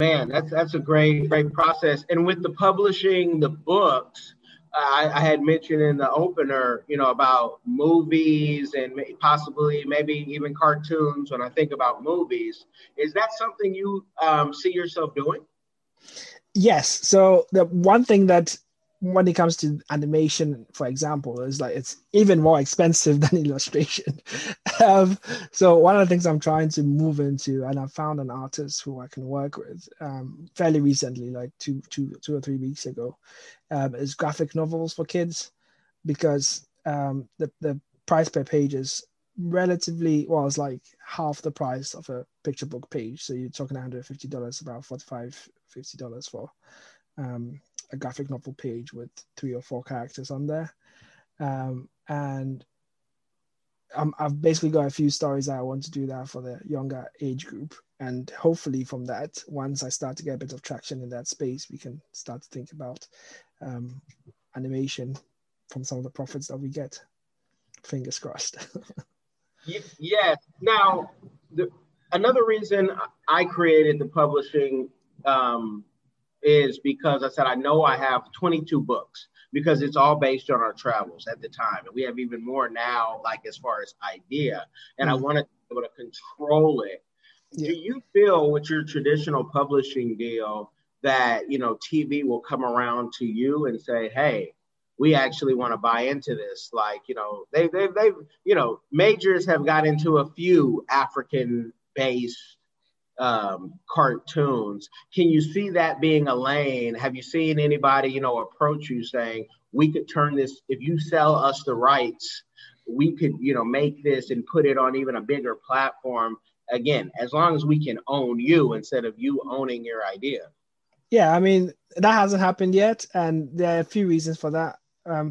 Man, that's a great process. And with the publishing the books, I had mentioned in the opener, you know, about movies and maybe even cartoons. When I think about movies, is that something you see yourself doing? Yes. So the one thing that when it comes to animation, for example, is like it's even more expensive than illustration. So one of the things I'm trying to move into, and I found an artist who I can work with fairly recently, like two or three weeks ago, is graphic novels for kids, because the price per page is relatively, well, it's like half the price of a picture book page. So you're talking $150, about $45, $50 for a graphic novel page with 3 or 4 characters on there. And I've basically got a few stories that I want to do that for the younger age group. And hopefully from that, once I start to get a bit of traction in that space, we can start to think about animation from some of the profits that we get. Fingers crossed. Yes. Now, another reason I created the publishing is because I said, I know I have 22 books because it's all based on our travels at the time. And we have even more now, like as far as idea, and I wanted to be able to control it. Yeah. Do you feel with your traditional publishing deal that, you know, TV will come around to you and say, hey, we actually want to buy into this? Like, you know, they've you know, majors have got into a few African-based cartoons. Can you see that being a lane? Have you seen anybody, you know, approach you saying, we could turn this, if you sell us the rights, we could, you know, make this and put it on even a bigger platform? Again, as long as we can own you instead of you owning your idea. Yeah, I mean, that hasn't happened yet, and there are a few reasons for that.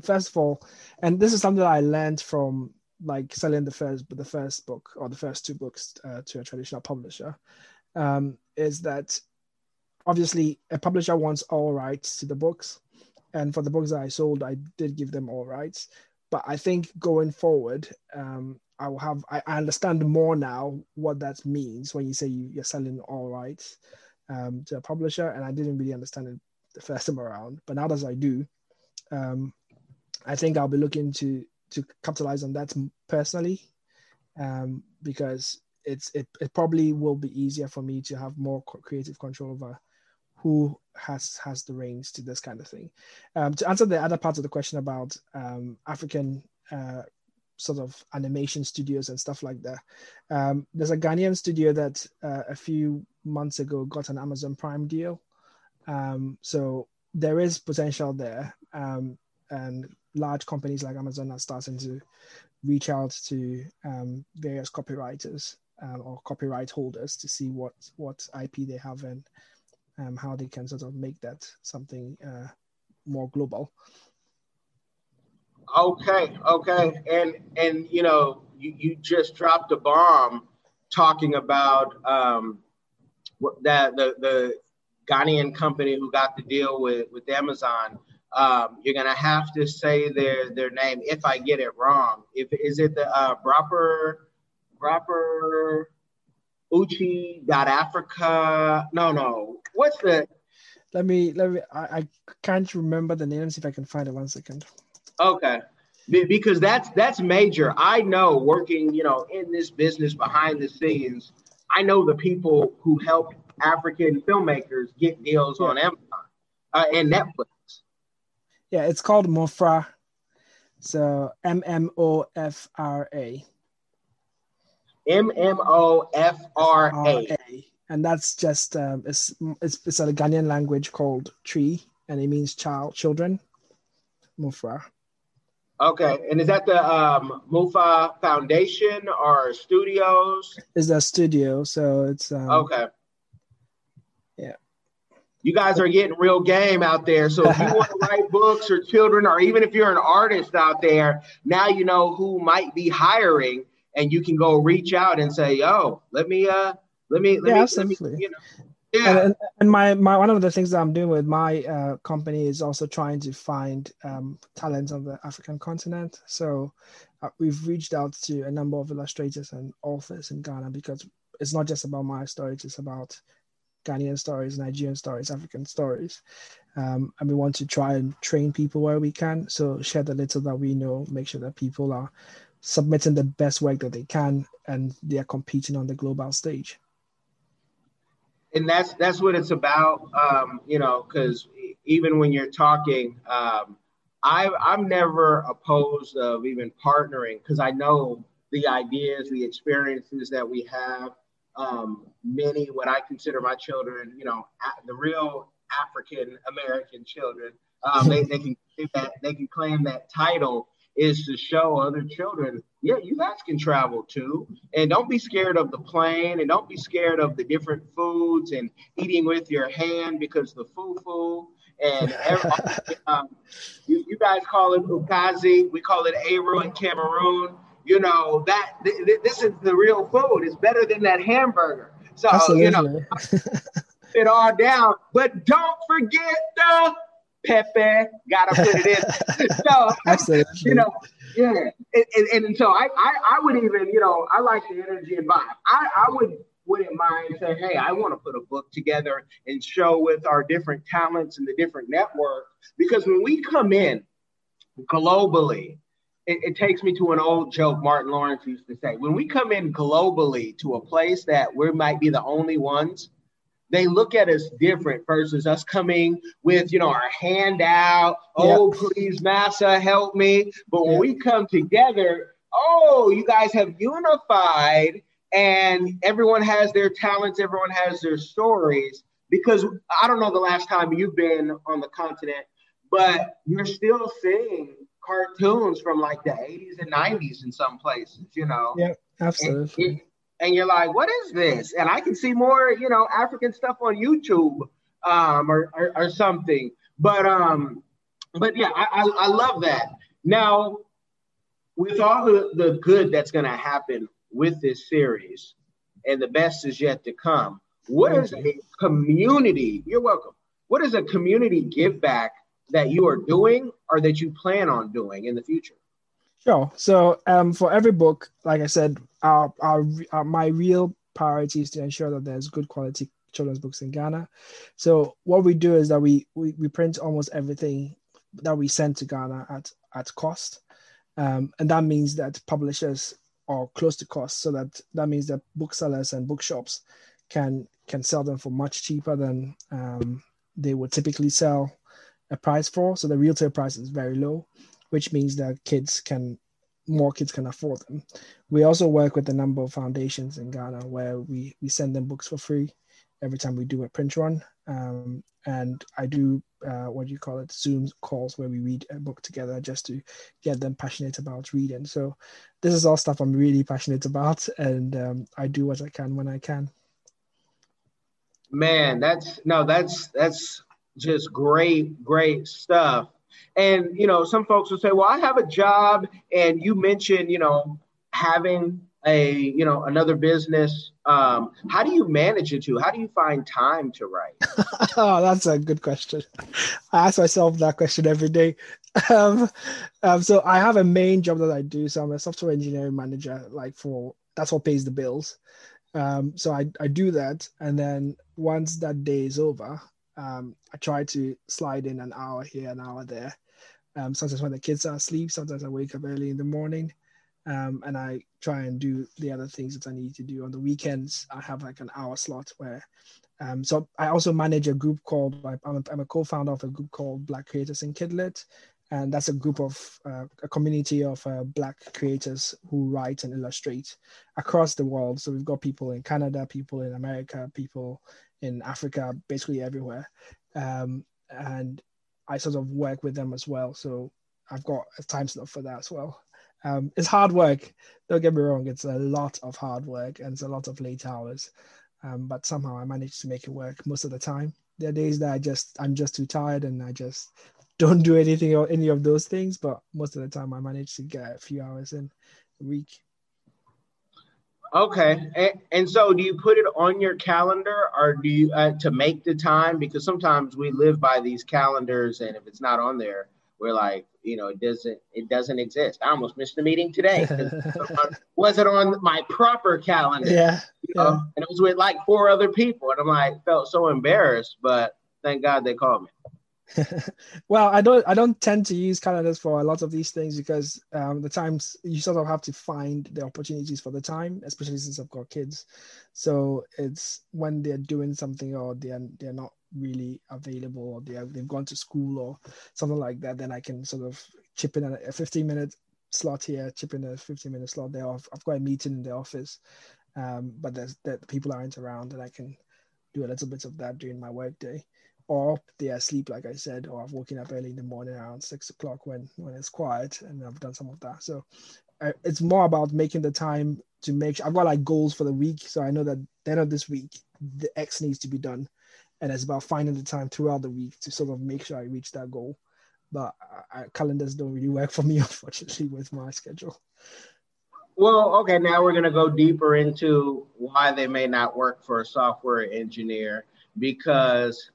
First of all, and this is something that I learned from like selling the first book or the first 2 books to a traditional publisher, is that obviously a publisher wants all rights to the books, and for the books that I sold, I did give them all rights. But I think going forward, I understand more now what that means when you say you're selling all rights to a publisher, and I didn't really understand it the first time around. But now that I do, I think I'll be looking to capitalize on that personally, because it probably will be easier for me to have more creative control over who has the reins to this kind of thing. To answer the other part of the question about African sort of animation studios and stuff like that, there's a Ghanaian studio that a few months ago got an Amazon Prime deal. So there is potential there. And large companies like Amazon are starting to reach out to various copywriters or copyright holders to see what IP they have and how they can sort of make that something more global. Okay. And you know, you just dropped a bomb talking about the Ghanaian company who got the deal with Amazon. You're gonna have to say their name if I get it wrong. Is it the Proper Uchi.Africa? No. What's the? Let me. I can't remember the names. If I can find it, 1 second. Okay, because that's major. I know working, you know, in this business behind the scenes, I know the people who help African filmmakers get deals on Amazon and Netflix. Yeah, it's called Mmofra. So MMOFRA. MMOFRA. And that's just it's a Ghanaian language called tree, and it means children. Mmofra. Okay, and is that the Mmofra Foundation or studios? It's a studio, so it's okay. Yeah. You guys are getting real game out there. So if you want to write books or children, or even if you're an artist out there, now you know who might be hiring, and you can go reach out and say, "Yo, let me." You know. Yeah. And my one of the things that I'm doing with my company is also trying to find talents on the African continent. So we've reached out to a number of illustrators and authors in Ghana, because it's not just about my stories; it's about Ghanaian stories, Nigerian stories, African stories. And we want to try and train people where we can. So share the little that we know, make sure that people are submitting the best work that they can and they are competing on the global stage. And that's what it's about, you know, because even when you're talking, I'm never opposed of even partnering, because I know the ideas, the experiences that we have, many, what I consider my children, you know, the real African American children, they can claim that title, is to show other children, yeah, you guys can travel too. And don't be scared of the plane, and don't be scared of the different foods and eating with your hand, because the fufu and you guys call it ukazi, we call it Aru in Cameroon. You know, that this is the real food. It's better than that hamburger. So, absolutely. You know, it all down, but don't forget the Pepe, gotta put it in. So, absolutely. You know, yeah. And so I would even, you know, I like the energy and vibe. I wouldn't mind saying, hey, I want to put a book together and show with our different talents and the different network. Because when we come in globally, it takes me to an old joke Martin Lawrence used to say, when we come in globally to a place that we might be the only ones, they look at us different versus us coming with, you know, our hand out. Oh, yep. Please, Massa, help me. But when we come together, oh, you guys have unified and everyone has their talents. Everyone has their stories, because I don't know the last time you've been on the continent, but you're still seeing cartoons from like the 80s and 90s in some places, you know? Yeah, absolutely. And you're like, what is this? And I can see more, you know, African stuff on YouTube or something. But yeah, I love that. Now, with all the good that's going to happen with this series, and the best is yet to come, what is a community? You're welcome. What is a community give back that you are doing or that you plan on doing in the future? Sure. So for every book, like I said, my real priority is to ensure that there's good quality children's books in Ghana. So what we do is that we print almost everything that we send to Ghana at cost. And that means that publishers are close to cost. So that means that booksellers and bookshops can sell them for much cheaper than they would typically sell a price for. So the retail price is very low, which means that more kids can afford them. We also work with a number of foundations in Ghana where we send them books for free every time we do a print run. And I do, Zoom calls where we read a book together just to get them passionate about reading. So this is all stuff I'm really passionate about, and I do what I can when I can. Man, that's just great stuff. And, you know, some folks will say, well, I have a job, and you mentioned, you know, having a, you know, another business. How do you manage it? How do you find time to write? Oh, that's a good question. I ask myself that question every day. So I have a main job that I do. So I'm a software engineering manager, that's what pays the bills. So I do that. And then once that day is over, I try to slide in an hour here, an hour there. Sometimes when the kids are asleep, sometimes I wake up early in the morning, and I try and do the other things that I need to do. On the weekends, I have like an hour slot where, so I also manage a group called, I'm a co-founder of a group called Black Creators in Kidlit. And that's a group of a community of Black creators who write and illustrate across the world. So we've got people in Canada, people in America, people in Africa, basically everywhere. And I sort of work with them as well. So I've got a time slot for that as well. It's hard work. Don't get me wrong. It's a lot of hard work, and it's a lot of late hours. But somehow I manage to make it work most of the time. There are days that I'm just too tired, and I just don't do anything or any of those things, but most of the time I manage to get a few hours in a week. Okay. And so do you put it on your calendar, or do you to make the time? Because sometimes we live by these calendars, and if it's not on there, we're like, you know, it doesn't exist. I almost missed the meeting today. Was it on my proper calendar? Yeah, you know? Yeah. And it was with like 4 other people. And I'm like, felt so embarrassed, but thank God they called me. Well, I don't tend to use calendars for a lot of these things because the times you sort of have to find the opportunities for the time, especially since I've got kids. So it's when they're doing something or they're not really available, or they've gone to school or something like that, then I can sort of chip in a 15-minute slot here, chip in a 15-minute slot there. I've got a meeting in the office, but that people aren't around, and I can do a little bit of that during my work day. Or they're asleep, like I said, or I've woken up early in the morning around 6 o'clock when it's quiet, and I've done some of that. So it's more about making the time to make sure. I've got like goals for the week, so I know that at the end of this week, the X needs to be done. And it's about finding the time throughout the week to sort of make sure I reach that goal. But calendars don't really work for me, unfortunately, with my schedule. Well, okay, now we're going to go deeper into why they may not work for a software engineer, because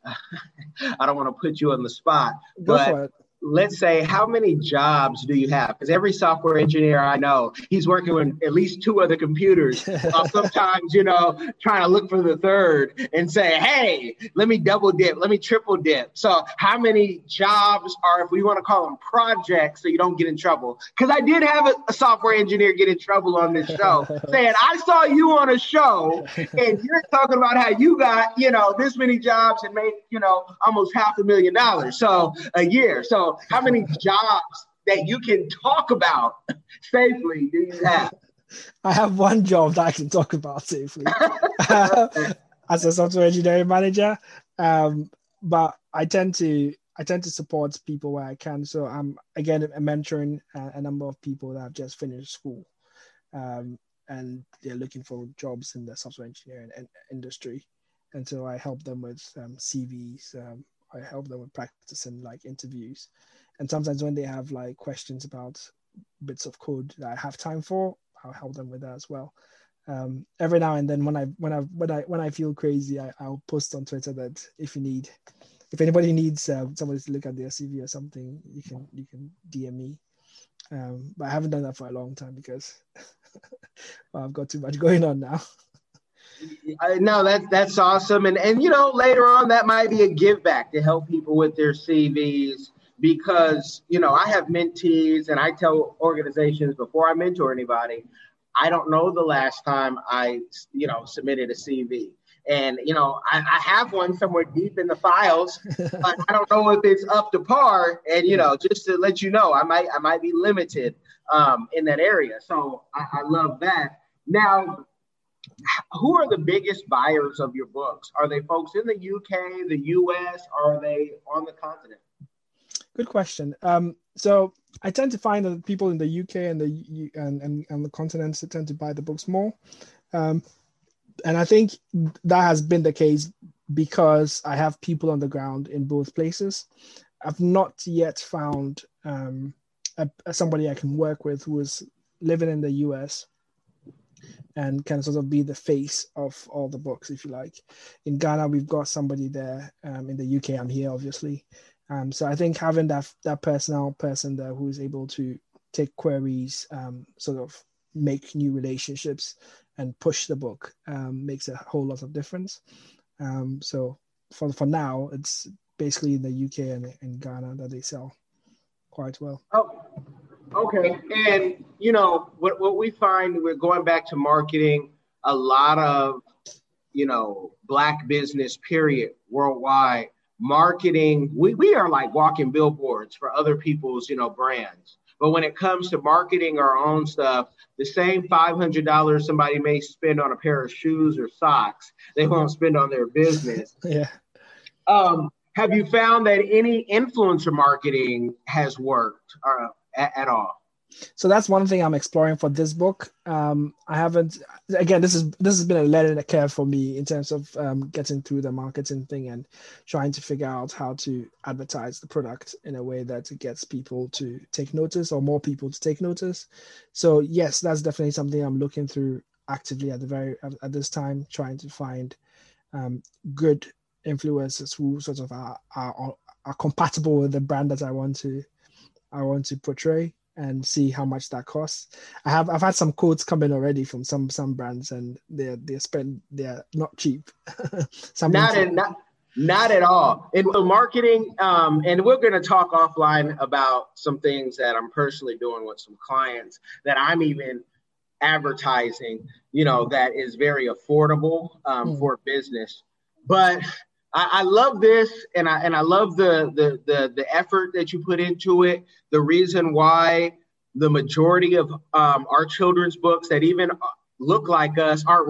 I don't want to put you on the spot. But let's say, how many jobs do you have? Because every software engineer I know, he's working with at least 2 other computers. Sometimes, you know, trying to look for the third and say, hey, let me double dip, let me triple dip. So how many jobs are, if we want to call them projects, so you don't get in trouble? Because I did have a software engineer get in trouble on this show saying, I saw you on a show and you're talking about how you got, you know, this many jobs and made, you know, almost $500,000 so a year. So how many jobs that you can talk about safely do you have? I have one job that I can talk about safely as a software engineering manager, but I tend to support people where I can. So I'm again mentoring a number of people that have just finished school, and they're looking for jobs in the software engineering industry, and so I help them with CVs. I help them with practicing like interviews. And sometimes when they have like questions about bits of code that I have time for, I'll help them with that as well. Every now and then when I feel crazy, I'll post on Twitter that if anybody needs somebody to look at their CV or something, you can DM me. But I haven't done that for a long time because well, I've got too much going on now. No, that's awesome. And, you know, later on, that might be a give back to help people with their CVs because, you know, I have mentees and I tell organizations before I mentor anybody, I don't know the last time I, you know, submitted a CV. And, you know, I have one somewhere deep in the files, but I don't know if it's up to par. And, you know, just to let you know, I might be limited in that area. So I love that. Now, who are the biggest buyers of your books? Are they folks in the UK, the US? Are they on the continent? Good question. So I tend to find that people in the UK and the continents tend to buy the books more. And I think that has been the case because I have people on the ground in both places. I've not yet found somebody I can work with who is living in the US and can sort of be the face of all the books, if you like. In Ghana, we've got somebody there. In the UK, I'm here, obviously. So I think having that person there who is able to take queries, sort of make new relationships and push the book makes a whole lot of difference. So for now, it's basically in the UK and Ghana that they sell quite well. Oh. Okay. And, you know, what we find, we're going back to marketing, a lot of, you know, Black business period worldwide marketing. We are like walking billboards for other people's, you know, brands. But when it comes to marketing our own stuff, the same $500 somebody may spend on a pair of shoes or socks, they won't spend on their business. Yeah. Have you found that any influencer marketing has worked at all? So that's one thing I'm exploring for this book. I haven't, again, this has been a learning curve for me in terms of getting through the marketing thing and trying to figure out how to advertise the product in a way that it gets people to take notice or more people to take notice. So yes, that's definitely something I'm looking through actively at this time, trying to find good influencers who sort of are compatible with the brand that I want to I want to portray and see how much that costs. I've had some quotes come in already from some brands, and they're not cheap. Not at all. In marketing, and we're going to talk offline about some things that I'm personally doing with some clients that I'm even advertising, you know, that is very affordable for business. But I love this, and I love the effort that you put into it. The reason why the majority of our children's books that even look like us are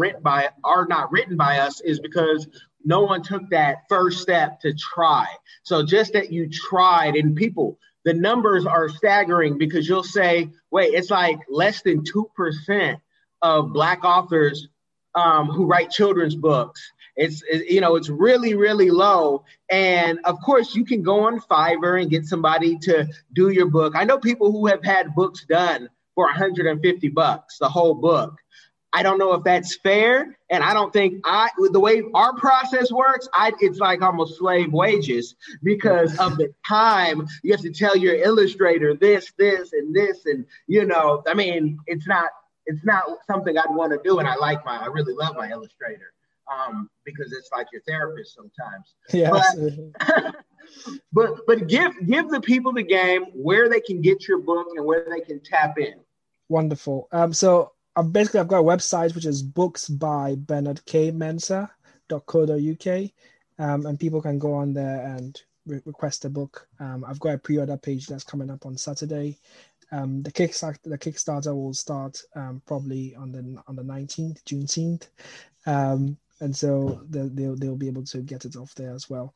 not written by us is because no one took that first step to try. So just that you tried, and people, the numbers are staggering, because you'll say, wait, it's like less than 2% of Black authors who write children's books. It's really, really low. And of course, you can go on Fiverr and get somebody to do your book. I know people who have had books done for $150, the whole book. I don't know if that's fair. And I don't think the way our process works, it's like almost slave wages, because of the time you have to tell your illustrator this. And, you know, I mean, it's not something I'd want to do. And I really love my illustrator, because it's like your therapist sometimes. Yes. But give the people the game where they can get your book and where they can tap in. Wonderful. So I've got a website, which is booksbybernardkmensah.co.uk, and people can go on there and request a book. I've got a pre-order page that's coming up on Saturday. The Kickstarter will start probably on the 19th, Juneteenth, and so they'll be able to get it off there as well.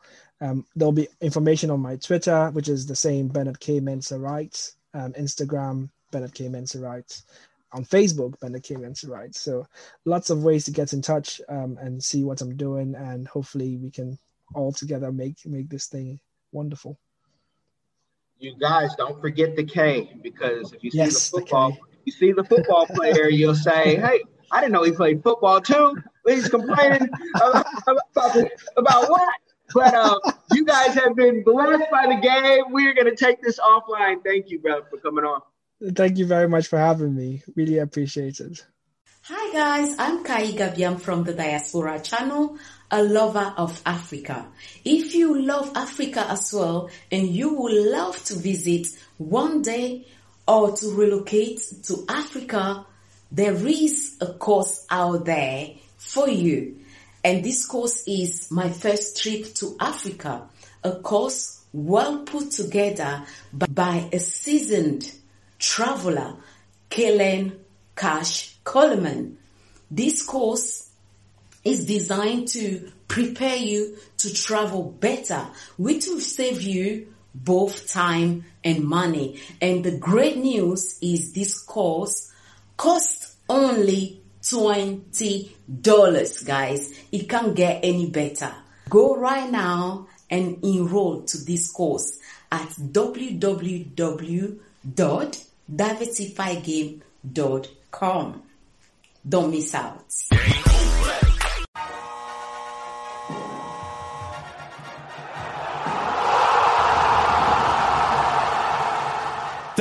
There'll be information on my Twitter, which is the same, Bernard K. Mensah Writes, Instagram, Bernard K. Mensah Writes, on Facebook, Bernard K. Mensah Writes. So lots of ways to get in touch and see what I'm doing, and hopefully we can all together make this thing wonderful. You guys, don't forget the K, because if you see the football player, you'll say, hey, I didn't know he played football too. He's complaining about what? But you guys have been blessed by the game. We're going to take this offline. Thank you, brother, for coming on. Thank you very much for having me. Really appreciate it. Hi, guys. I'm Kai Gabiam from the Diaspora Channel, a lover of Africa. If you love Africa as well, and you would love to visit one day or to relocate to Africa, there is a course out there for you. And this course is My First Trip to Africa, a course well put together by a seasoned traveler, Kellen Cash Coleman. This course is designed to prepare you to travel better, which will save you both time and money. And the great news is this course costs only $20, guys. It can't get any better. Go right now and enroll to this course at www.diversifygame.com. Don't miss out.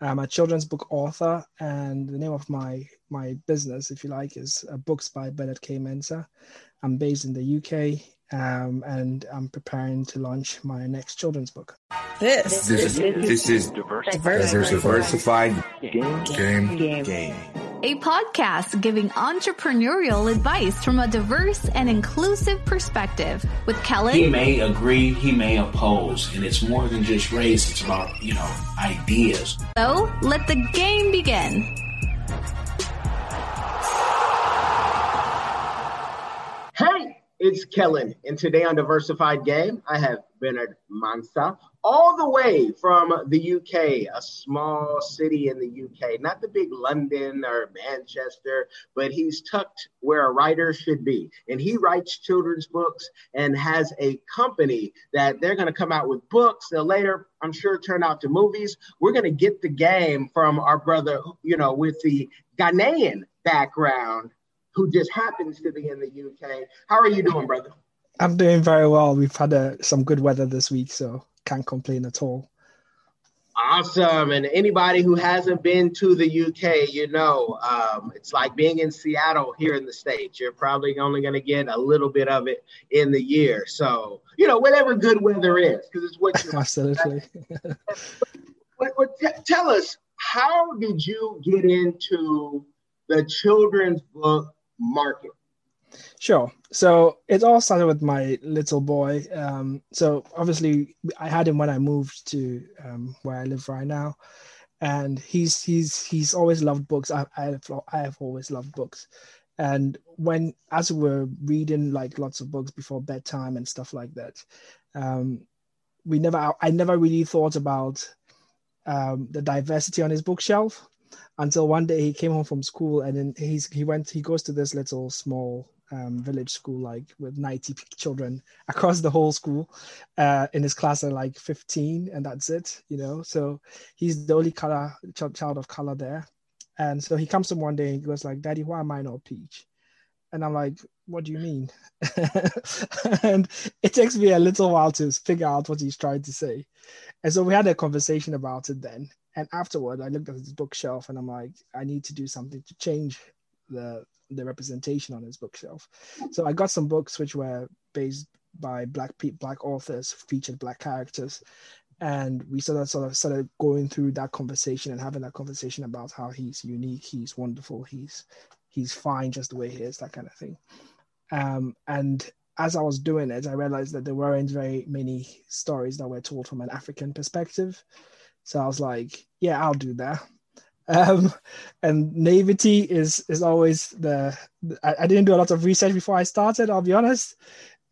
I'm a children's book author, and the name of my business, if you like, is Books by Bernard K. Mensah. I'm based in the UK, and I'm preparing to launch my next children's book. This is Diversified Game. A podcast giving entrepreneurial advice from a diverse and inclusive perspective with Kellen. He may agree, he may oppose, and it's more than just race, it's about, you know, ideas. So let the game begin. Hey! is Kellen, and today on Diversified Gay, I have Bernard Mensah, all the way from the UK, a small city in the UK, not the big London or Manchester, but he's tucked where a writer should be. And he writes children's books and has a company that they're going to come out with books. They'll later, I'm sure, turn out to movies. We're going to get the game from our brother, you know, with the Ghanaian background, who just happens to be in the UK. How are you doing, brother? I'm doing very well. We've had some good weather this week, so can't complain at all. Awesome. And anybody who hasn't been to the UK, you know, it's like being in Seattle here in the States. You're probably only going to get a little bit of it in the year. So, you know, whatever good weather is, because it's what you're... Absolutely. Tell us, how did you get into the children's book market? Sure. So it all started with my little boy. So obviously I had him when I moved to where I live right now, and he's always loved books. I have always loved books, and as we were reading like lots of books before bedtime and stuff like that, I never really thought about the diversity on his bookshelf until one day he came home from school, and then he goes to this little small village school, like with 90 children across the whole school. In his class are like 15, and that's it, you know. So he's the only child of color there. And so he comes home one day and he goes like, "Daddy, why am I not peach?" And I'm like, "What do you mean?" And it takes me a little while to figure out what he's trying to say. And so we had a conversation about it then. And afterward, I looked at his bookshelf and I'm like, I need to do something to change the representation on his bookshelf. So I got some books which were based by Black authors, featured Black characters. And we started going through that conversation and having that conversation about how he's unique, he's wonderful, he's fine just the way he is, that kind of thing. And as I was doing it, I realized that there weren't very many stories that were told from an African perspective. So I was like, yeah, I'll do that. And naivety is always I didn't do a lot of research before I started, I'll be honest.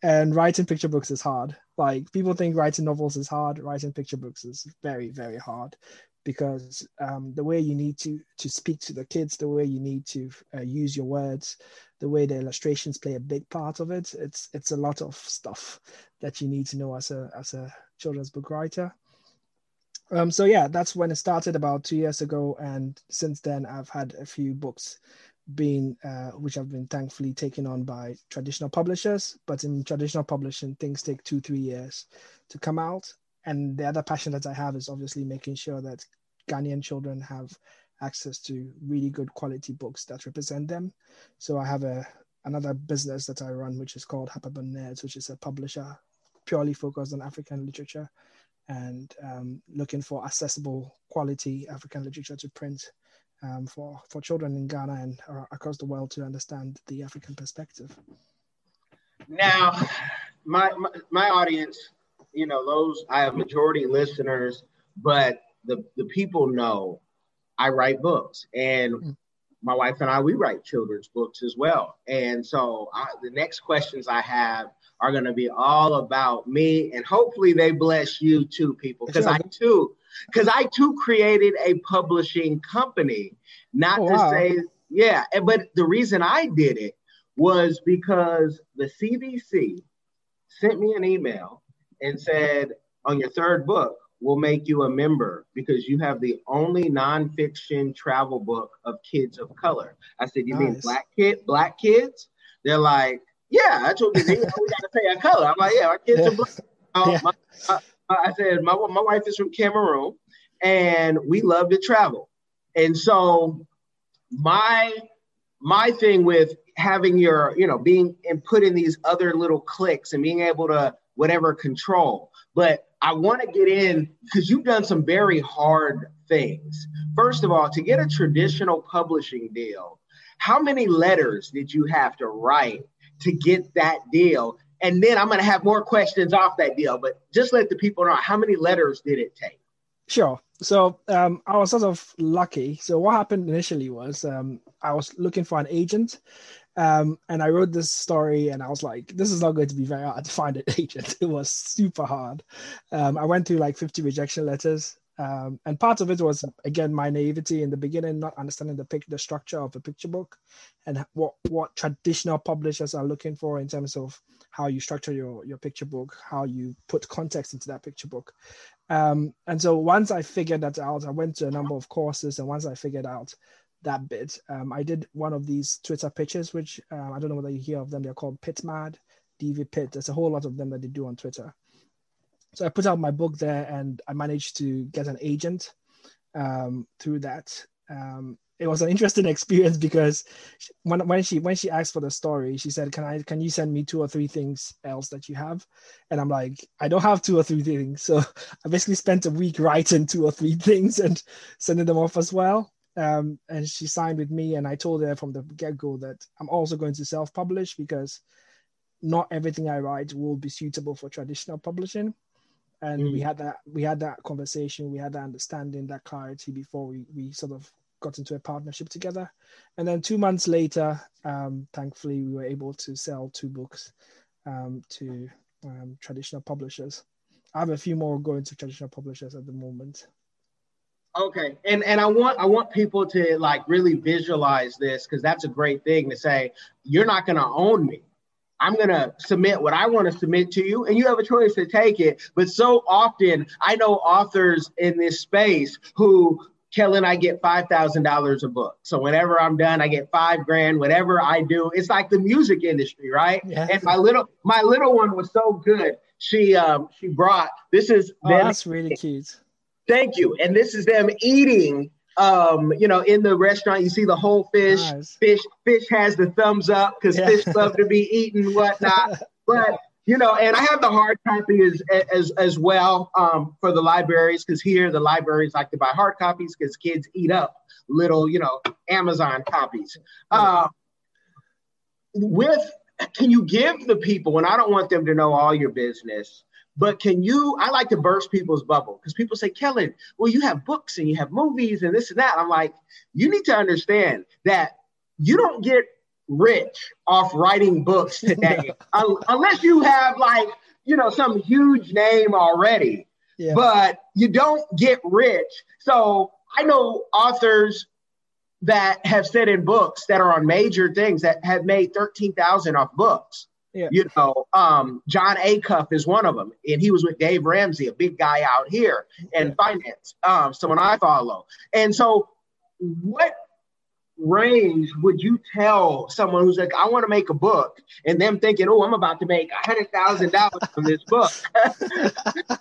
And writing picture books is hard. Like, people think writing novels is hard. Writing picture books is very, very hard, because the way you need to speak to the kids, the way you need to use your words, the way the illustrations play a big part of it. It's a lot of stuff that you need to know as a children's book writer. So yeah, that's when it started about 2 years ago, and since then I've had a few books which have been thankfully taken on by traditional publishers. But in traditional publishing, things take 2-3 years to come out. And the other passion that I have is obviously making sure that Ghanaian children have access to really good quality books that represent them. So I have another business that I run, which is called Hapabon Nerds, which is a publisher purely focused on African literature, and looking for accessible quality African literature to print for children in Ghana and across the world to understand the African perspective. Now, my audience, you know, those, I have majority listeners, but the people know I write books, and my wife and I, we write children's books as well. And so the next questions I have are going to be all about me, and hopefully they bless you too, people, because I too created a publishing company. But the reason I did it was because the CBC sent me an email and said, on your third book, we'll make you a member because you have the only nonfiction travel book of kids of color. I said, you mean black kids? They're like, yeah, that's what we need. We got to pay our color. I'm like, yeah, our kids are black. Yeah. I said, my wife is from Cameroon, and we love to travel. And so my thing with having your, you know, being and put in these other little cliques and being able to whatever control, but I want to get in because you've done some very hard things. First of all, to get a traditional publishing deal, how many letters did you have to write to get that deal? And then I'm going to have more questions off that deal, but just let the people know, how many letters did it take? Sure. So I was sort of lucky. So what happened initially was I was looking for an agent, And I wrote this story and I was like, this is not going to be very hard to find an agent. It was super hard. I went through like 50 rejection letters. And part of it was, again, my naivety in the beginning, not understanding the structure of a picture book and what traditional publishers are looking for in terms of how you structure your picture book, how you put context into that picture book. And so once I figured that out, I went to a number of courses. And once I figured out that bit, I did one of these Twitter pitches, which I don't know whether you hear of them. They're called PitMad, DV Pit. There's a whole lot of them that they do on Twitter. So I put out my book there and I managed to get an agent through that. It was an interesting experience because when she asked for the story, she said, can you send me 2 or 3 things else that you have? And I'm like, I don't have 2 or 3 things. So I basically spent a week writing 2 or 3 things and sending them off as well. And she signed with me and I told her from the get-go that I'm also going to self-publish because not everything I write will be suitable for traditional publishing. And we had that conversation, we had that understanding, that clarity before we sort of got into a partnership together. And then 2 months later, thankfully, we were able to sell 2 books to traditional publishers. I have a few more going to traditional publishers at the moment. Okay. And I want people to like really visualize this, because that's a great thing to say. You're not going to own me. I'm going to submit what I want to submit to you, and you have a choice to take it. But so often I know authors in this space who, Kellen, I get $5,000 a book. So whenever I'm done, I get $5,000, whatever I do. It's like the music industry, right? Yeah. And my little one was so good. She brought, this is. Oh, that's really cute. Thank you. And this is them eating, in the restaurant, you see the whole fish. Nice. Fish has the thumbs up because fish love to be eaten and whatnot. But, and I have the hard copy as well for the libraries, because here the libraries like to buy hard copies because kids eat up little, Amazon copies. Can you give the people, and I don't want them to know all your business, but I like to burst people's bubble, because people say, Kellen, well, you have books and you have movies and this and that. I'm like, you need to understand that you don't get rich off writing books today, unless you have some huge name already, but you don't get rich. So I know authors that have said in books that are on major things that have made $13,000 off books. Yeah. John Acuff is one of them. And he was with Dave Ramsey, a big guy out here in finance, someone I follow. And so what range would you tell someone who's like, I want to make a book, and them thinking, oh, I'm about to make $100,000 from this book?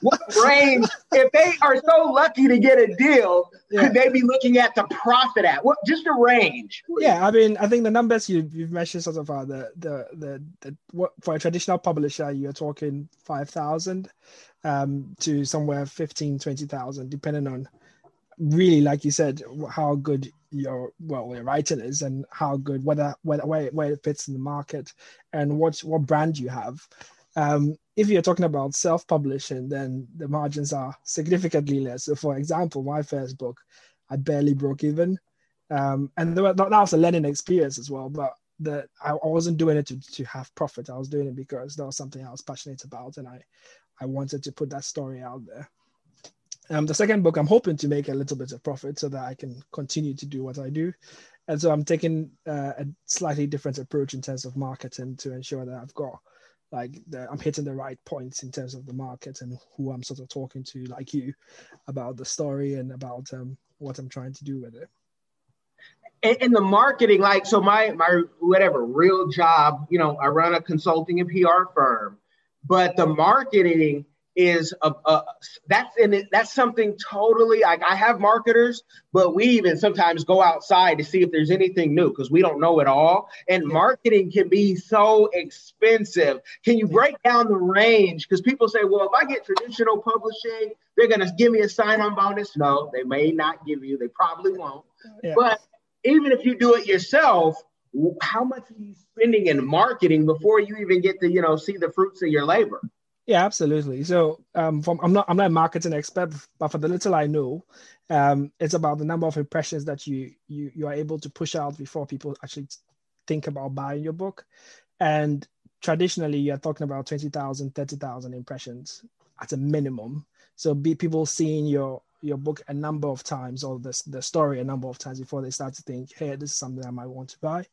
What range, if they are so lucky to get a deal, could they be looking at the profit at? What, just a range? Yeah, I mean, I think the numbers you've mentioned sort of are the what for a traditional publisher, you're talking 5,000 to somewhere 15,000, 20,000, depending on really, like you said, how good your writing is and how good, where it fits in the market and what brand you have. If you're talking about self-publishing, then the margins are significantly less. So for example, my first book, I barely broke even. And that was a learning experience as well, but I wasn't doing it to have profit. I was doing it because that was something I was passionate about, and I wanted to put that story out there. The second book, I'm hoping to make a little bit of profit so that I can continue to do what I do. And so I'm taking a slightly different approach in terms of marketing to ensure that I've got I'm hitting the right points in terms of the market and who I'm sort of talking to, like you, about the story and about what I'm trying to do with it. And the marketing, so my real job, I run a consulting and PR firm, but the marketing is that's something totally, like, I have marketers, but we even sometimes go outside to see if there's anything new because we don't know it all. And marketing can be so expensive. Can you break down the range? Because people say, well, if I get traditional publishing, they're going to give me a sign-on bonus. No, they may not give you. They probably won't. Yeah. But even if you do it yourself, how much are you spending in marketing before you even get to, see the fruits of your labor? Yeah, absolutely. So I'm not a marketing expert, but for the little I know, it's about the number of impressions that you are able to push out before people actually think about buying your book. And traditionally, you're talking about 20,000, 30,000 impressions at a minimum. So be people seeing your book a number of times, or the story a number of times before they start to think, hey, this is something I might want to buy.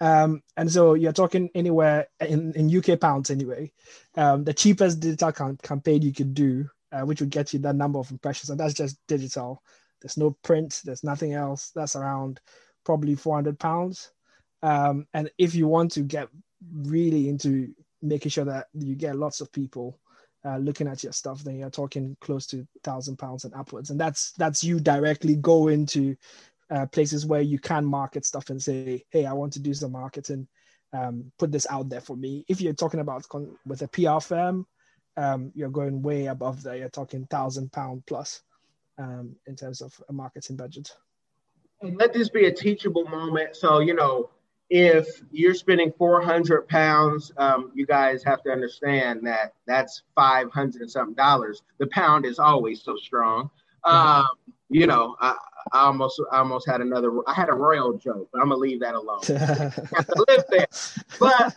And so you're talking anywhere in UK pounds anyway. The cheapest digital campaign you could do, which would get you that number of impressions, and that's just digital. There's no print, there's nothing else. That's around probably £400. And if you want to get really into making sure that you get lots of people looking at your stuff, then you're talking close to £1,000 and upwards. And that's you directly go into places where you can market stuff and say, hey, I want to do some marketing, put this out there for me. If you're talking about with a PR firm, you're going way above there. You're talking £1,000 plus in terms of a marketing budget. And let this be a teachable moment. So, you know, if you're spending £400, you guys have to understand that that's $500 and something. The pound is always so strong. You know, I almost had I had a royal joke, but I'm gonna leave that alone. Have to live there.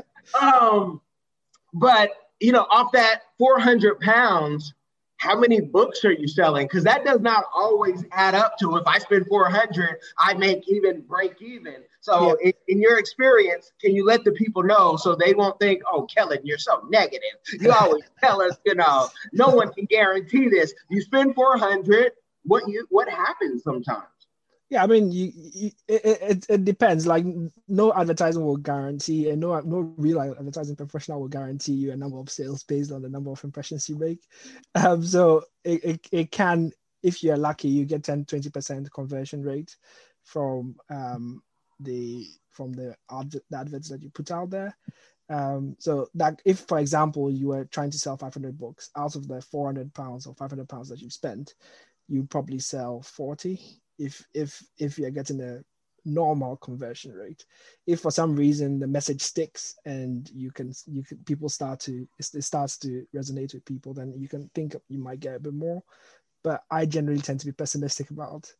But you know, off that £400, how many books are you selling? Because that does not always add up to, if I spend 400, I make even break even. So yeah. In your experience, can you let the people know so they won't think, oh, Kellen, you're so negative. You always tell us, you know, no one can guarantee this. You spend 400, what happens sometimes? Yeah, I mean, it depends. Like, no advertising will guarantee, and no real advertising professional will guarantee you a number of sales based on the number of impressions you make. So it can, if you're lucky, you get 10, 20% conversion rate from the adverts that you put out there. So that if, for example, you were trying to sell 500 books, out of the £400 or £500 that you've spent, you probably sell 40. If you're getting a normal conversion rate. If for some reason the message sticks and you can people it starts to resonate with people, then you can think you might get a bit more. But I generally tend to be pessimistic about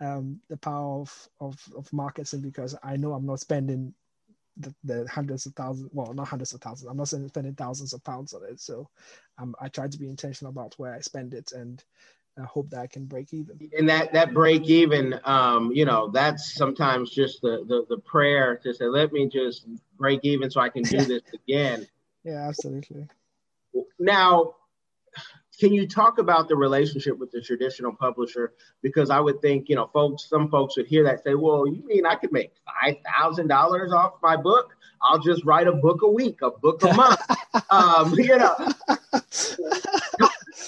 the power of marketing, because I know I'm not spending the hundreds of thousands, well, not hundreds of thousands, I'm not spending thousands of pounds on it. So I try to be intentional about where I spend it, and I hope that I can break even. And that break even, you know, that's sometimes just the prayer to say, let me just break even so I can do this again. Yeah, absolutely. Now, can you talk about the relationship with the traditional publisher? Because I would think, you know, some folks would hear that, say, well, you mean I could make $5,000 off my book? I'll just write a book a week, a book a month. You know.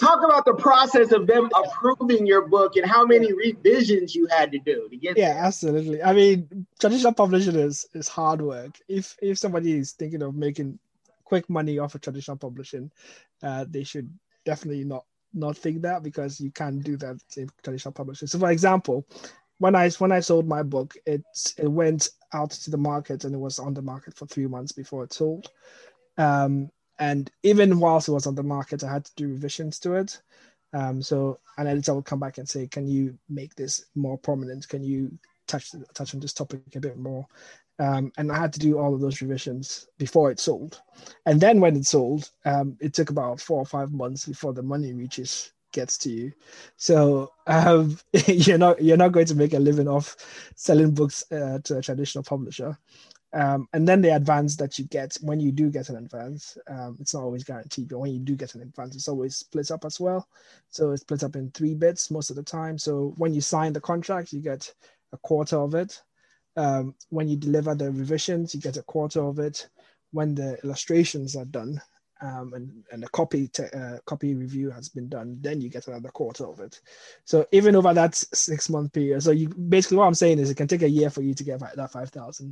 Talk about the process of them approving your book and how many revisions you had to do to get there. Yeah, absolutely. I mean, traditional publishing is hard work. If somebody is thinking of making quick money off of traditional publishing, they should definitely not think that, because you can't do that in traditional publishing. So, for example, when I sold my book, it went out to the market, and it was on the market for 3 months before it sold. And even whilst it was on the market, I had to do revisions to it. So an editor would come back and say, can you make this more prominent? Can you touch on this topic a bit more? And I had to do all of those revisions before it sold. And then when it sold, it took about 4 or 5 months before the money gets to you. So you're not going to make a living off selling books to a traditional publisher. And then the advance that you get, when you do get an advance, it's not always guaranteed, but when you do get an advance, it's always split up as well. So it's split up in 3 bits most of the time. So when you sign the contract, you get a quarter of it. When you deliver the revisions, you get a quarter of it. When the illustrations are done and the copy review has been done, then you get another quarter of it. So even over that 6-month period, so you basically, what I'm saying is, it can take a year for you to get that $5,000,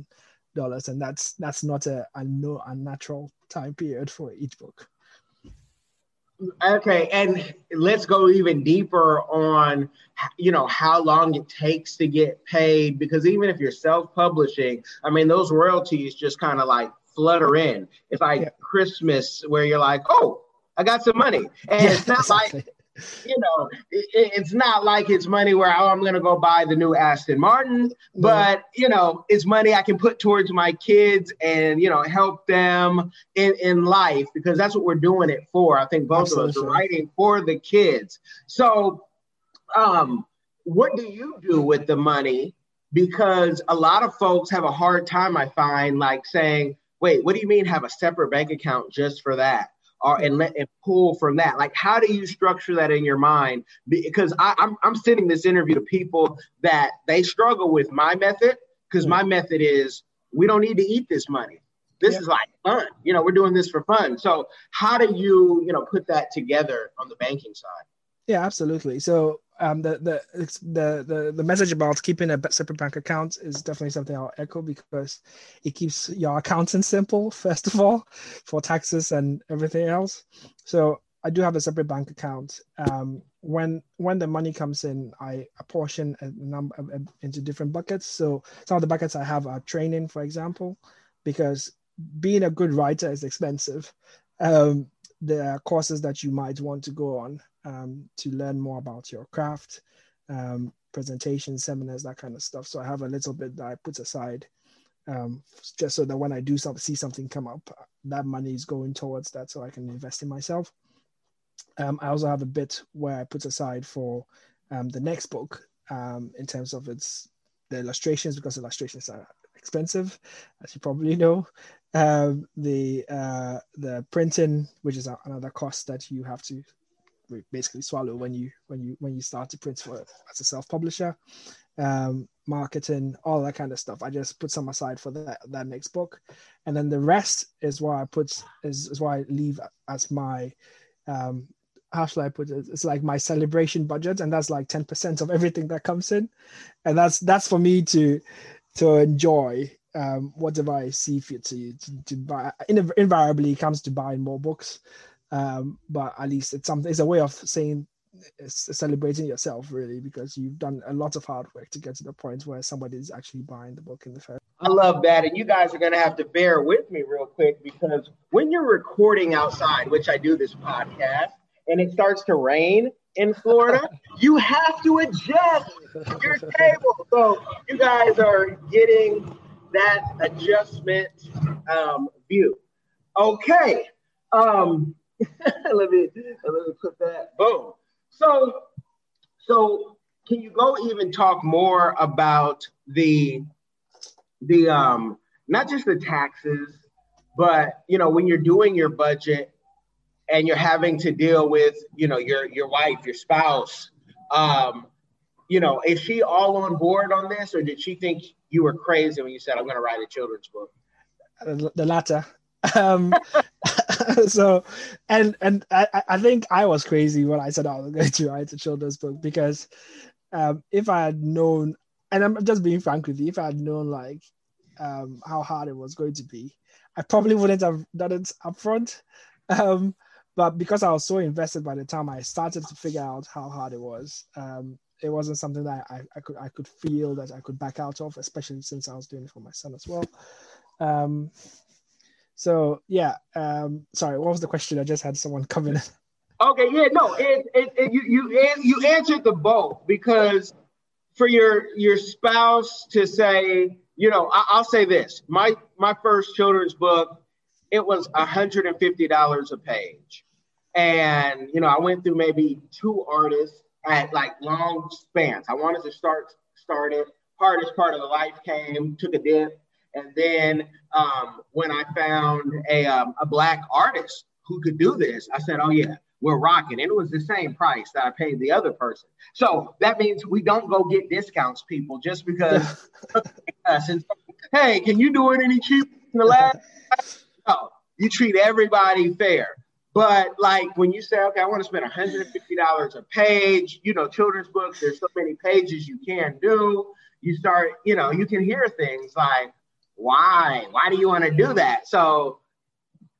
and that's not a natural time period for each book. Okay, and let's go even deeper on, you know, how long it takes to get paid, because even if you're self-publishing, I mean, those royalties just kind of like flutter in. It's like Christmas, where you're like, oh, I got some money, and it's not like you know, it's not like it's money where I'm going to go buy the new Aston Martin, but, you know, it's money I can put towards my kids and, you know, help them in life, because that's what we're doing it for. I think both of us are writing for the kids. So what do you do with the money? Because a lot of folks have a hard time, I find, like saying, wait, what do you mean have a separate bank account just for that? Or, and pull from that. Like, how do you structure that in your mind? Because I'm sending this interview to people that they struggle with my method, because my method is, we don't need to eat this money. This is like fun. You know, we're doing this for fun. So how do you, you know, put that together on the banking side? Yeah, absolutely. So the message about keeping a separate bank account is definitely something I'll echo, because it keeps your accounting simple, first of all, for taxes and everything else. So I do have a separate bank account. When the money comes in, I apportion a number into different buckets. So some of the buckets I have are training, for example, because being a good writer is expensive. There are courses that you might want to go on to learn more about your craft, presentations, seminars, that kind of stuff. So I have a little bit that I put aside just so that when I do see something come up, that money is going towards that, so I can invest in myself. I also have a bit where I put aside for the next book in terms of the illustrations, because illustrations are expensive, as you probably know. The printing, which is another cost that you have to basically swallow when you start to print as a self-publisher, marketing, all that kind of stuff. I just put some aside for that next book, and then the rest is why I put is why I leave as my how should I put it? It's like my celebration budget, and that's like 10% of everything that comes in, and that's for me to enjoy. Whatever I see fit to buy, invariably it comes to buying more books, but at least it's something. It's a way of saying it's celebrating yourself, really, because you've done a lot of hard work to get to the point where somebody's actually buying the book in the first. I love that, and you guys are going to have to bear with me real quick, because when you're recording outside, which I do this podcast, and it starts to rain in Florida, you have to adjust your table. So you guys are getting that adjustment view. Okay. Let me put that. Boom. So can you go even talk more about the not just the taxes, but you know, when you're doing your budget and you're having to deal with, you know, your wife, your spouse, you know, is she all on board on this, or did she think you were crazy when you said, I'm going to write a children's book? The latter. So, and I think I was crazy when I said I was going to write a children's book, because if I had known, and I'm just being frank with you, if I had known like how hard it was going to be, I probably wouldn't have done it upfront. But because I was so invested by the time I started to figure out how hard it was, it wasn't something that I could feel that I could back out of, especially since I was doing it for my son as well. So yeah, sorry, what was the question? I just had someone come in. Okay, yeah, no, you answered the both, because for your spouse to say, you know, I'll say this: my first children's book, it was $150 a page, and you know, I went through maybe two artists at like long spans. I wanted to start it. Hardest part of the life came, took a dip. And then when I found a black artist who could do this, I said, oh yeah, we're rocking. And it was the same price that I paid the other person. So that means we don't go get discounts, people, just because and, hey, can you do it any cheaper than the last? No, you treat everybody fair. But like when you say, okay, I want to spend $150 a page, you know, children's books, there's so many pages you can do. You start, you know, you can hear things like, why? Why do you want to do that? So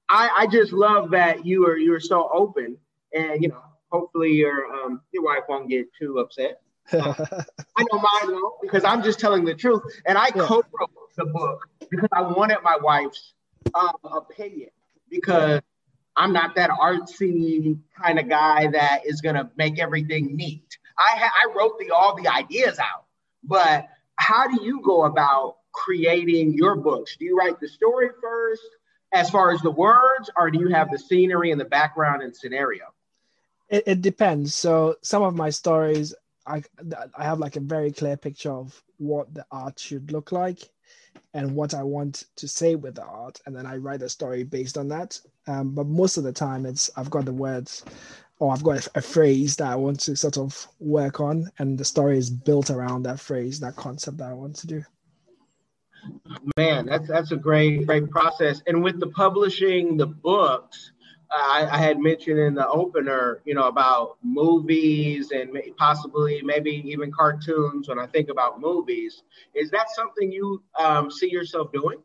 I just love that you are so open, and, you know, hopefully your wife won't get too upset. I know mine won't, because I'm just telling the truth. And I co-wrote the book because I wanted my wife's opinion, because I'm not that artsy kind of guy that is going to make everything neat. I wrote all the ideas out, but how do you go about creating your books? Do you write the story first as far as the words, or do you have the scenery and the background and scenario? It depends. So some of my stories, I have like a very clear picture of what the art should look like and what I want to say with the art. And then I write a story based on that. But most of the time I've got the words, or I've got a phrase that I want to sort of work on. And the story is built around that phrase, that concept that I want to do. Man, that's a great process. And with the publishing, the books, I had mentioned in the opener, you know, about movies and maybe even cartoons. When I think about movies, is that something you see yourself doing?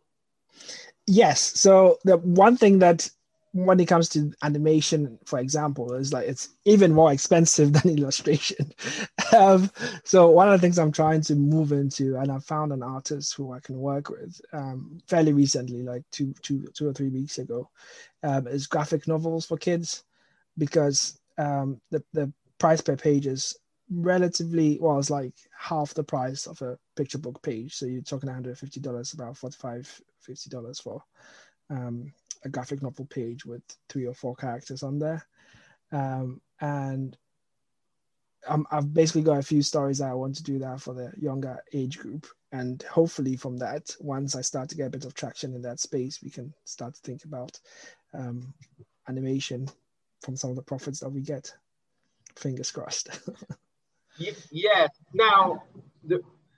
Yes. So the one thing that when it comes to animation, for example, is like it's even more expensive than illustration. So one of the things I'm trying to move into, and I found an artist who I can work with fairly recently, like two or three weeks ago, is graphic novels for kids, because the price per page is relatively, well, it's like half the price of a picture book page. So you're talking $150, about $45, $50 for a graphic novel page with 3 or 4 characters on there. And I've basically got a few stories that I want to do that for the younger age group. And hopefully from that, once I start to get a bit of traction in that space, we can start to think about animation from some of the profits that we get. Fingers crossed. Yeah. Now,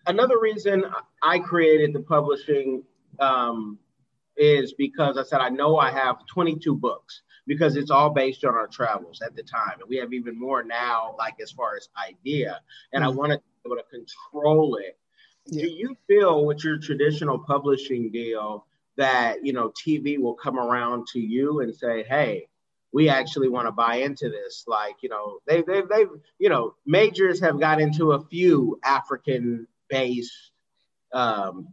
another reason I created the publishing is because I said, I know I have 22 books, because it's all based on our travels at the time. And we have even more now, like as far as idea, and I want to be able to control it. Yeah. Do you feel with your traditional publishing deal that, you know, TV will come around to you and say, hey, we actually want to buy into this? Like, you know, they've you know, majors have got into a few African-based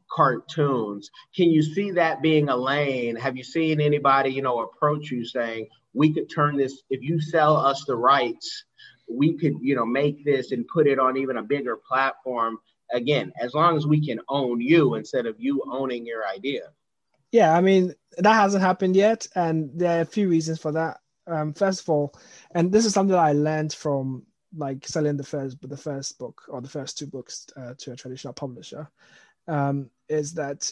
cartoons. Can you see that being a lane? Have you seen anybody, you know, approach you saying, we could turn this, if you sell us the rights, we could, you know, make this and put it on even a bigger platform? Again, as long as we can own you instead of you owning your idea. Yeah, I mean, that hasn't happened yet, and there are a few reasons for that. First of all, and this is something that I learned from like selling the first book or the first 2 books to a traditional publisher, is that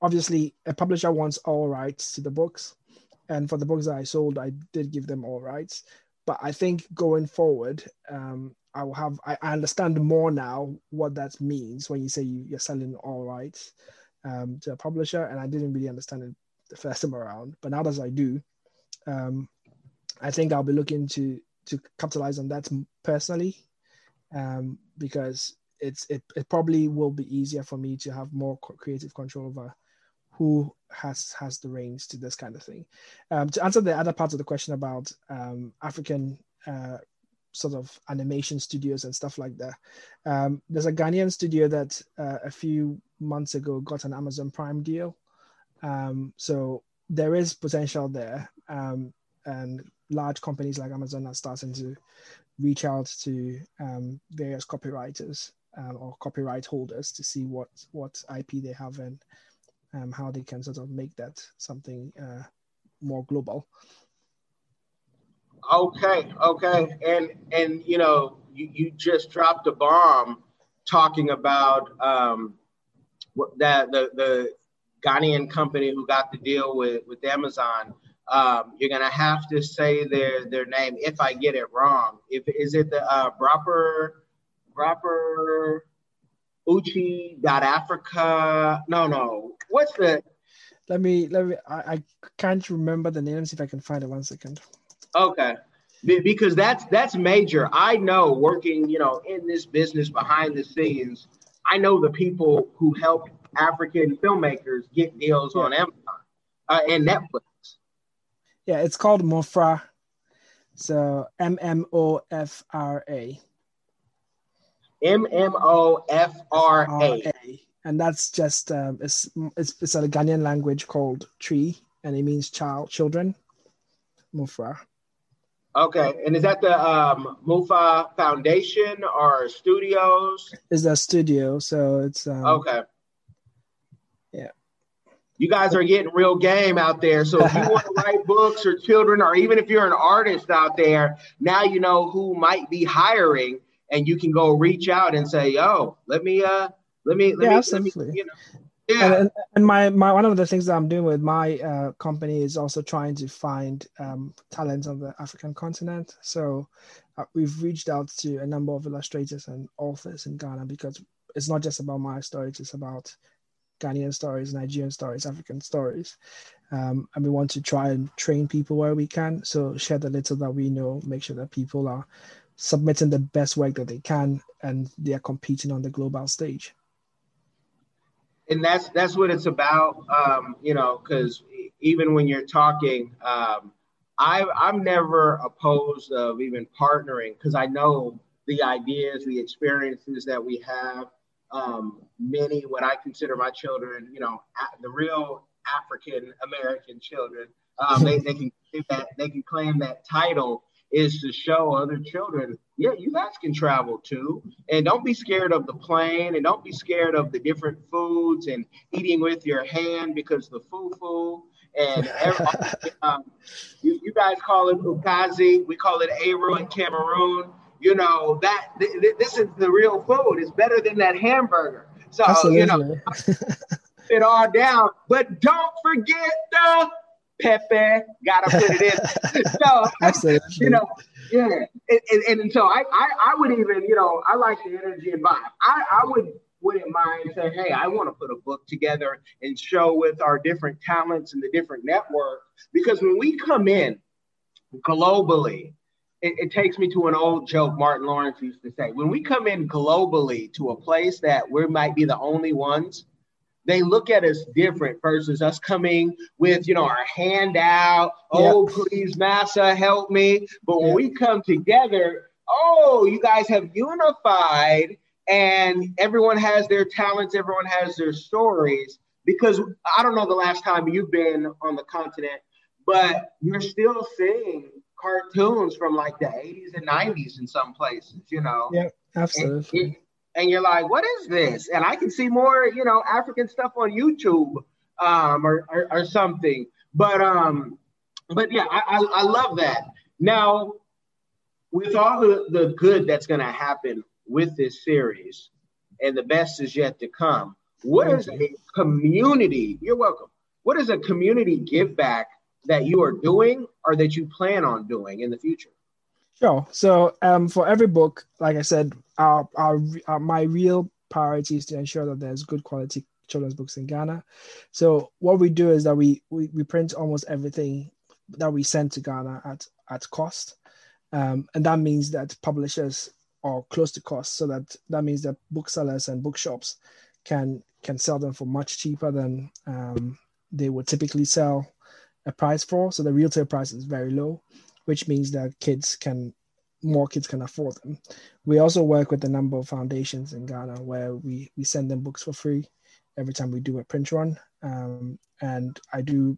obviously a publisher wants all rights to the books. And for the books that I sold, I did give them all rights. But I think going forward, I understand more now what that means when you say you're selling all rights to a publisher. And I didn't really understand it the first time around, but now that I do, I think I'll be looking to capitalize on that personally, because it probably will be easier for me to have more creative control over who has the reins to this kind of thing. To answer the other part of the question about African sort of animation studios and stuff like that, there's a Ghanaian studio that a few months ago got an Amazon Prime deal. So there is potential there. And large companies like Amazon are starting to reach out to various copywriters or copyright holders to see what IP they have and how they can sort of make that something more global. Okay. And you know, you just dropped a bomb talking about that the Ghanaian company who got the deal with Amazon. You're gonna have to say their name if I get it wrong. Is it the Brapper Uchi.Africa? No. What's the? Let me. I can't remember the names. If I can find it, 1 second. Okay, because that's major. I know, working, you know, in this business behind the scenes, I know the people who help African filmmakers get deals on Amazon and Netflix. Yeah, it's called Mmofra. So MMOFRA. MMOFRA. And that's just it's a Ghanaian language called tree, and it means children. Mmofra. Okay, and is that the Mmofra Foundation or studios? It's a studio, so it's okay. Yeah, you guys are getting real game out there. So if you want to write books or children, or even if you're an artist out there, now you know who might be hiring, and you can go reach out and say, "Yo, let me, you know." Yeah. And my one of the things that I'm doing with my company is also trying to find talents on the African continent. So we've reached out to a number of illustrators and authors in Ghana, because it's not just about my stories, it's about Ghanaian stories, Nigerian stories, African stories. And we want to try and train people where we can. So share the little that we know, make sure that people are submitting the best work that they can and they are competing on the global stage. And that's what it's about, you know, because even when you're talking, I'm never opposed of even partnering, because I know the ideas, the experiences that we have, many, what I consider my children, you know, the real African American children, they can claim that title, is to show other children, yeah, you guys can travel too. And don't be scared of the plane, and don't be scared of the different foods and eating with your hand, because the fufu and you guys call it ukazi, we call it Aru in Cameroon. You know, that this is the real food. It's better than that hamburger. So, absolutely. You know, it all down, but don't forget the Pepe, gotta put it in. So, absolutely. You know, yeah. And so I would even, you know, I like the energy and vibe. I wouldn't mind saying, hey, I want to put a book together and show with our different talents and the different network. Because when we come in globally, it takes me to an old joke Martin Lawrence used to say, when we come in globally to a place that we might be the only ones, they look at us different versus us coming with, you know, our hand out. Oh, yeah. Please, Massa, help me. But when we come together, oh, you guys have unified, and everyone has their talents. Everyone has their stories, because I don't know the last time you've been on the continent, but you're still seeing cartoons from like the 80s and 90s in some places, you know? Yeah, absolutely. And you're like, what is this? And I can see more, you know, African stuff on YouTube or something. But yeah, I love that. Now, with all the good that's going to happen with this series, and the best is yet to come, what is a community? You're welcome. What is a community give back that you are doing or that you plan on doing in the future? Sure. So for every book, like I said, my real priority is to ensure that there's good quality children's books in Ghana. So what we do is that we print almost everything that we send to Ghana at cost. And that means that publishers are close to cost. So that means that booksellers and bookshops can sell them for much cheaper than they would typically sell a price for. So the retail price is very low, which means that more kids can afford them. We also work with a number of foundations in Ghana where we send them books for free every time we do a print run. And I do,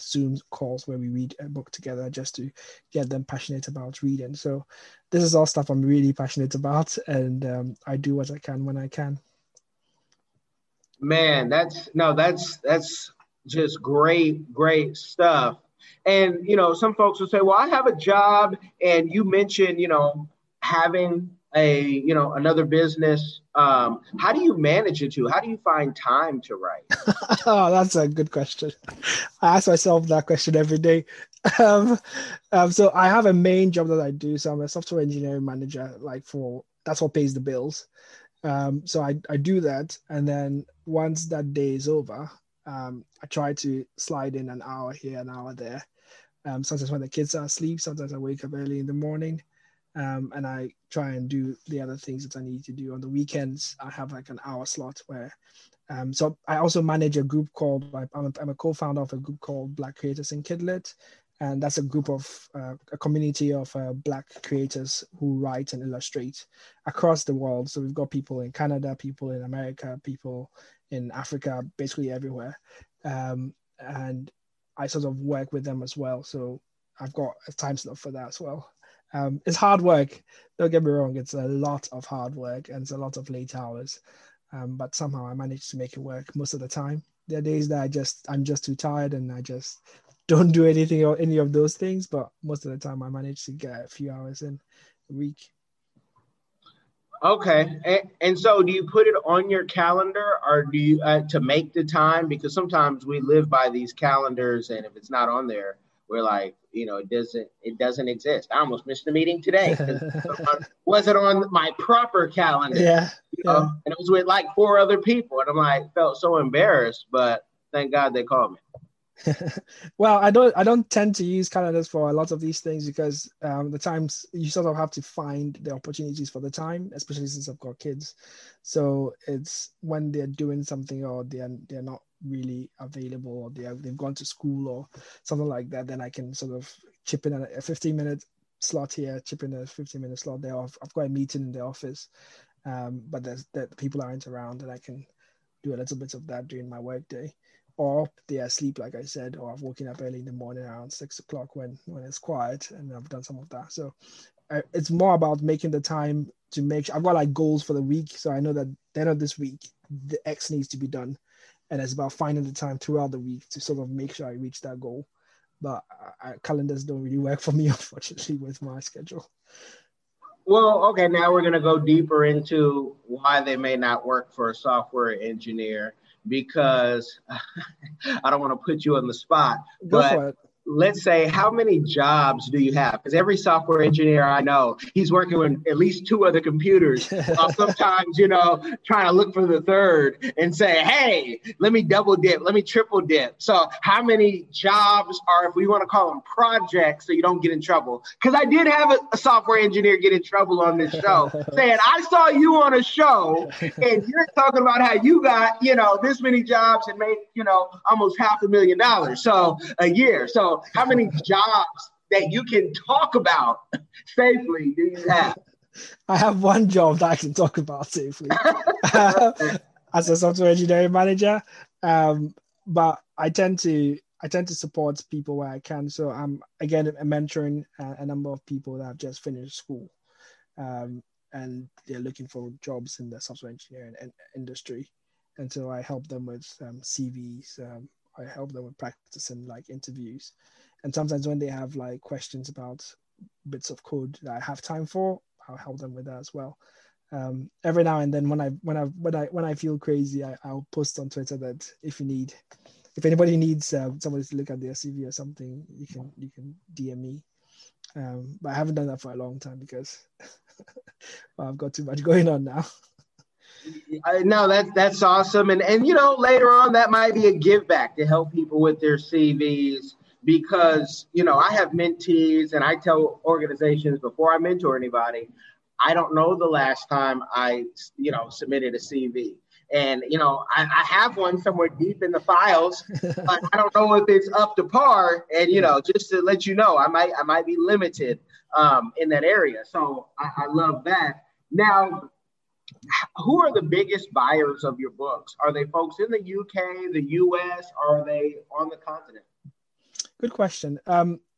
Zoom calls where we read a book together just to get them passionate about reading. So this is all stuff I'm really passionate about, and I do what I can when I can. Man, that's just great stuff. And, you know, some folks will say, well, I have a job, and you mentioned, you know, having a, you know, another business. How do you manage it? How do you find time to write? Oh, that's a good question. I ask myself that question every day. So I have a main job that I do. So I'm a software engineering manager, that's what pays the bills. So I do that. And then once that day is over, I try to slide in an hour here, an hour there. Sometimes when the kids are asleep, sometimes I wake up early in the morning, and I try and do the other things that I need to do. On the weekends, I have like an hour slot where, so I also manage a group called, I'm a co-founder of a group called Black Creators in Kidlit. And that's a group of a community of Black creators who write and illustrate across the world. So we've got people in Canada, people in America, people in Africa, basically everywhere. And I sort of work with them as well. So I've got a time slot for that as well. It's hard work, don't get me wrong. It's a lot of hard work and it's a lot of late hours, but somehow I manage to make it work most of the time. There are days that I'm just too tired and I just don't do anything or any of those things, but most of the time I manage to get a few hours in a week. Okay, and so do you put it on your calendar, or do you to make the time? Because sometimes we live by these calendars, and if it's not on there, we're like, you know, it doesn't exist. I almost missed the meeting today because it wasn't on my proper calendar. Yeah, you know? Yeah. And it was with like 4 other people, and I'm like, felt so embarrassed, but thank God they called me. Well, I don't tend to use calendars for a lot of these things because the times you sort of have to find the opportunities for the time, especially since I've got kids. So it's when they're doing something or they're not really available, or they've gone to school or something like that, then I can sort of chip in a 15-minute slot here, chip in a 15-minute slot there. I've got a meeting in the office, but that people aren't around, and I can do a little bit of that during my work day. Or they're asleep, like I said, or I've woken up early in the morning around 6 o'clock when it's quiet, and I've done some of that. So it's more about making the time to make sure. I've got like goals for the week, so I know that at the end of this week, the X needs to be done. And it's about finding the time throughout the week to sort of make sure I reach that goal. But calendars don't really work for me, unfortunately, with my schedule. Well, okay, now we're going to go deeper into why they may not work for a software engineer, because I don't want to put you on the spot. But let's say, how many jobs do you have? Because every software engineer I know, he's working with at least 2 other computers. Sometimes, you know, trying to look for the third and say, hey, let me double dip, let me triple dip. So how many jobs are, if we want to call them projects, so you don't get in trouble? Because I did have a software engineer get in trouble on this show saying, I saw you on a show and you're talking about how you got, you know, this many jobs and made, you know, almost $500,000 so a year. So how many jobs that you can talk about safely do you have? I have one job that I can talk about safely as a software engineering manager, but I tend to support people where I can. So I'm again mentoring a number of people that have just finished school, and they're looking for jobs in the software engineering industry, and so I help them with CVs. I help them with practice and like interviews. And sometimes when they have like questions about bits of code that I have time for, I'll help them with that as well. Every now and then when I feel crazy, I'll post on Twitter that if anybody needs somebody to look at their CV or something, you can DM me. But I haven't done that for a long time because well, I've got too much going on now. No, that's awesome. And, you know, later on, that might be a give back to help people with their CVs because, you know, I have mentees and I tell organizations before I mentor anybody, I don't know the last time I, you know, submitted a CV. And, you know, I have one somewhere deep in the files, but I don't know if it's up to par. And, you know, just to let you know, I might be limited in that area. So I love that. Now, who are the biggest buyers of your books? Are they folks in the UK, the US? Are they on the continent? Good question.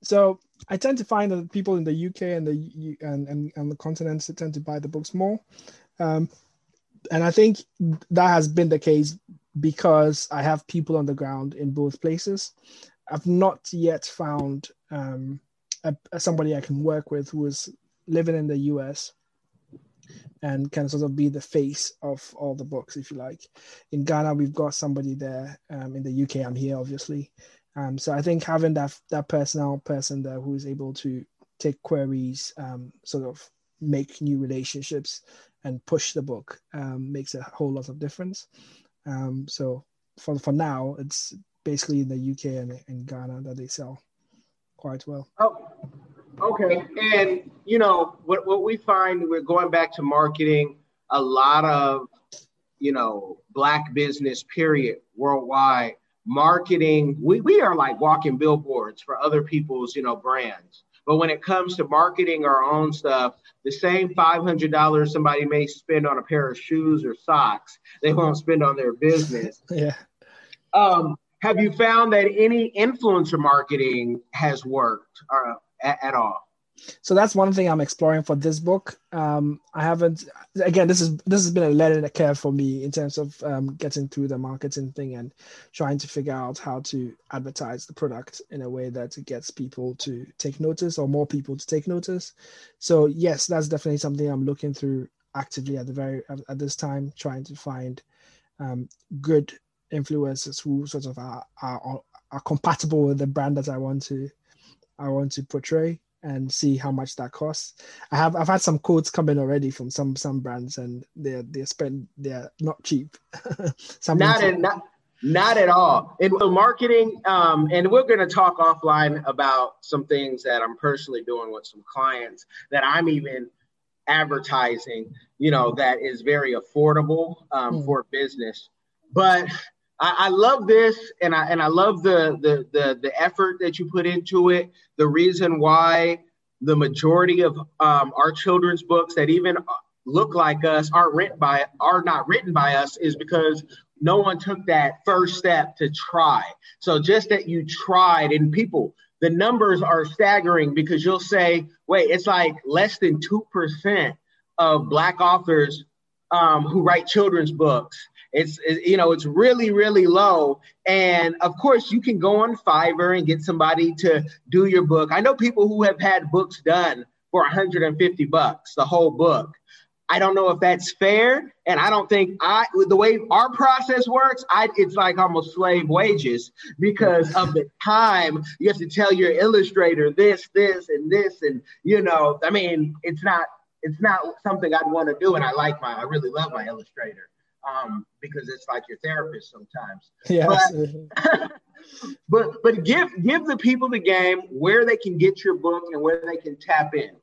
So I tend to find that people in the UK and the continents tend to buy the books more. And I think that has been the case because I have people on the ground in both places. I've not yet found somebody I can work with who is living in the US and can sort of be the face of all the books, if you like. In Ghana, we've got somebody there. In the UK, I'm here, obviously. So I think having that person there who is able to take queries, sort of make new relationships and push the book makes a whole lot of difference. So for now, it's basically in the UK and Ghana that they sell quite well. Oh. Okay. And, you know, what we find, we're going back to marketing, a lot of, you know, Black business period worldwide marketing. We are like walking billboards for other people's, you know, brands. But when it comes to marketing our own stuff, the same $500 somebody may spend on a pair of shoes or socks, they won't spend on their business. Yeah. Have you found that any influencer marketing has worked at all? So that's one thing I'm exploring for this book. I haven't, again, this has been a learning and a care for me in terms of getting through the marketing thing and trying to figure out how to advertise the product in a way that it gets people to take notice, or more people to take notice. So yes, that's definitely something I'm looking through actively at this time, trying to find good influencers who sort of are compatible with the brand that I want to portray, and see how much that costs. I've had some quotes come in already from some brands, and they're not cheap. Not at all. And so marketing, and we're going to talk offline about some things that I'm personally doing with some clients that I'm even advertising, that is very affordable for business. But I love this, and I love the effort that you put into it. The reason why the majority of our children's books that even look like us are not written by us is because no one took that first step to try. So just that you tried, and people, the numbers are staggering, because you'll say, wait, it's like less than 2% of Black authors who write children's books. It's really, really low. And of course, you can go on Fiverr and get somebody to do your book. I know people who have had books done for $150, the whole book. I don't know if that's fair. And I don't think the way our process works, it's like almost slave wages, because of the time you have to tell your illustrator this. And, it's not something I'd want to do. And I really love my illustrator. Because it's like your therapist sometimes. Yes. But give the people the game where they can get your book and where they can tap in.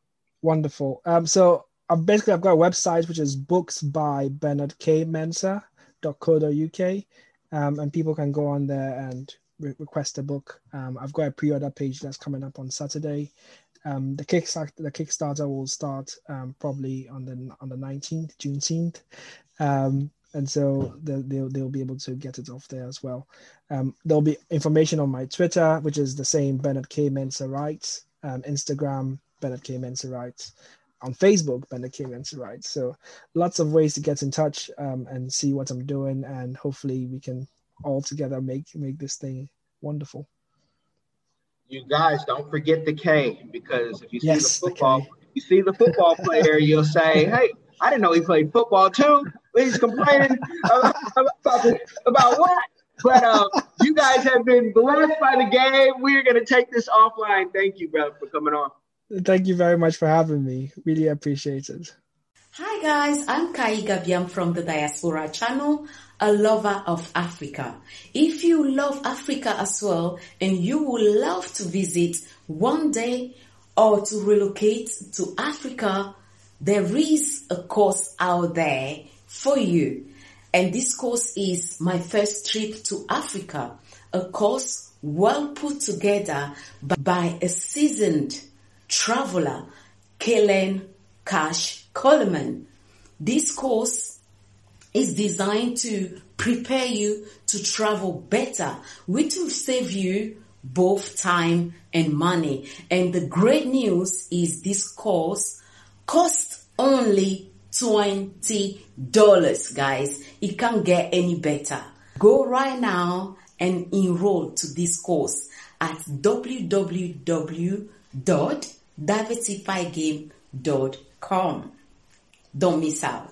Wonderful. So I've got a website, which is booksbybernardkmensah.co.uk, and people can go on there and request a book. I've got a pre-order page that's coming up on Saturday. The Kickstarter will start probably on the 19th, Juneteenth. And so they'll be able to get it off there as well. There'll be information on my Twitter, which is the same, Bernard K. Mensah Writes, Instagram, Bernard K. Mensah Writes, on Facebook, Bernard K. Mensah Writes. So lots of ways to get in touch and see what I'm doing, and hopefully we can all together make this thing wonderful. You guys, don't forget the K, because if you see the football player, you'll say, hey, I didn't know he played football too. He's complaining about what? But you guys have been blessed by the game. We're going to take this offline. Thank you, brother, for coming on. Thank you very much for having me. Really appreciate it. Hi, guys. I'm Kai Gabiam from the Diaspora Channel, a lover of Africa. If you love Africa as well, and you would love to visit one day or to relocate to Africa, there is a course out there for you. And this course is My First Trip to Africa, a course well put together by a seasoned traveler, Kellen Cash Coleman. This course is designed to prepare you to travel better, which will save you both time and money. And the great news is this course costs only $20, guys. It can't get any better. Go right now and enroll to this course at www.diversifygame.com. Don't miss out.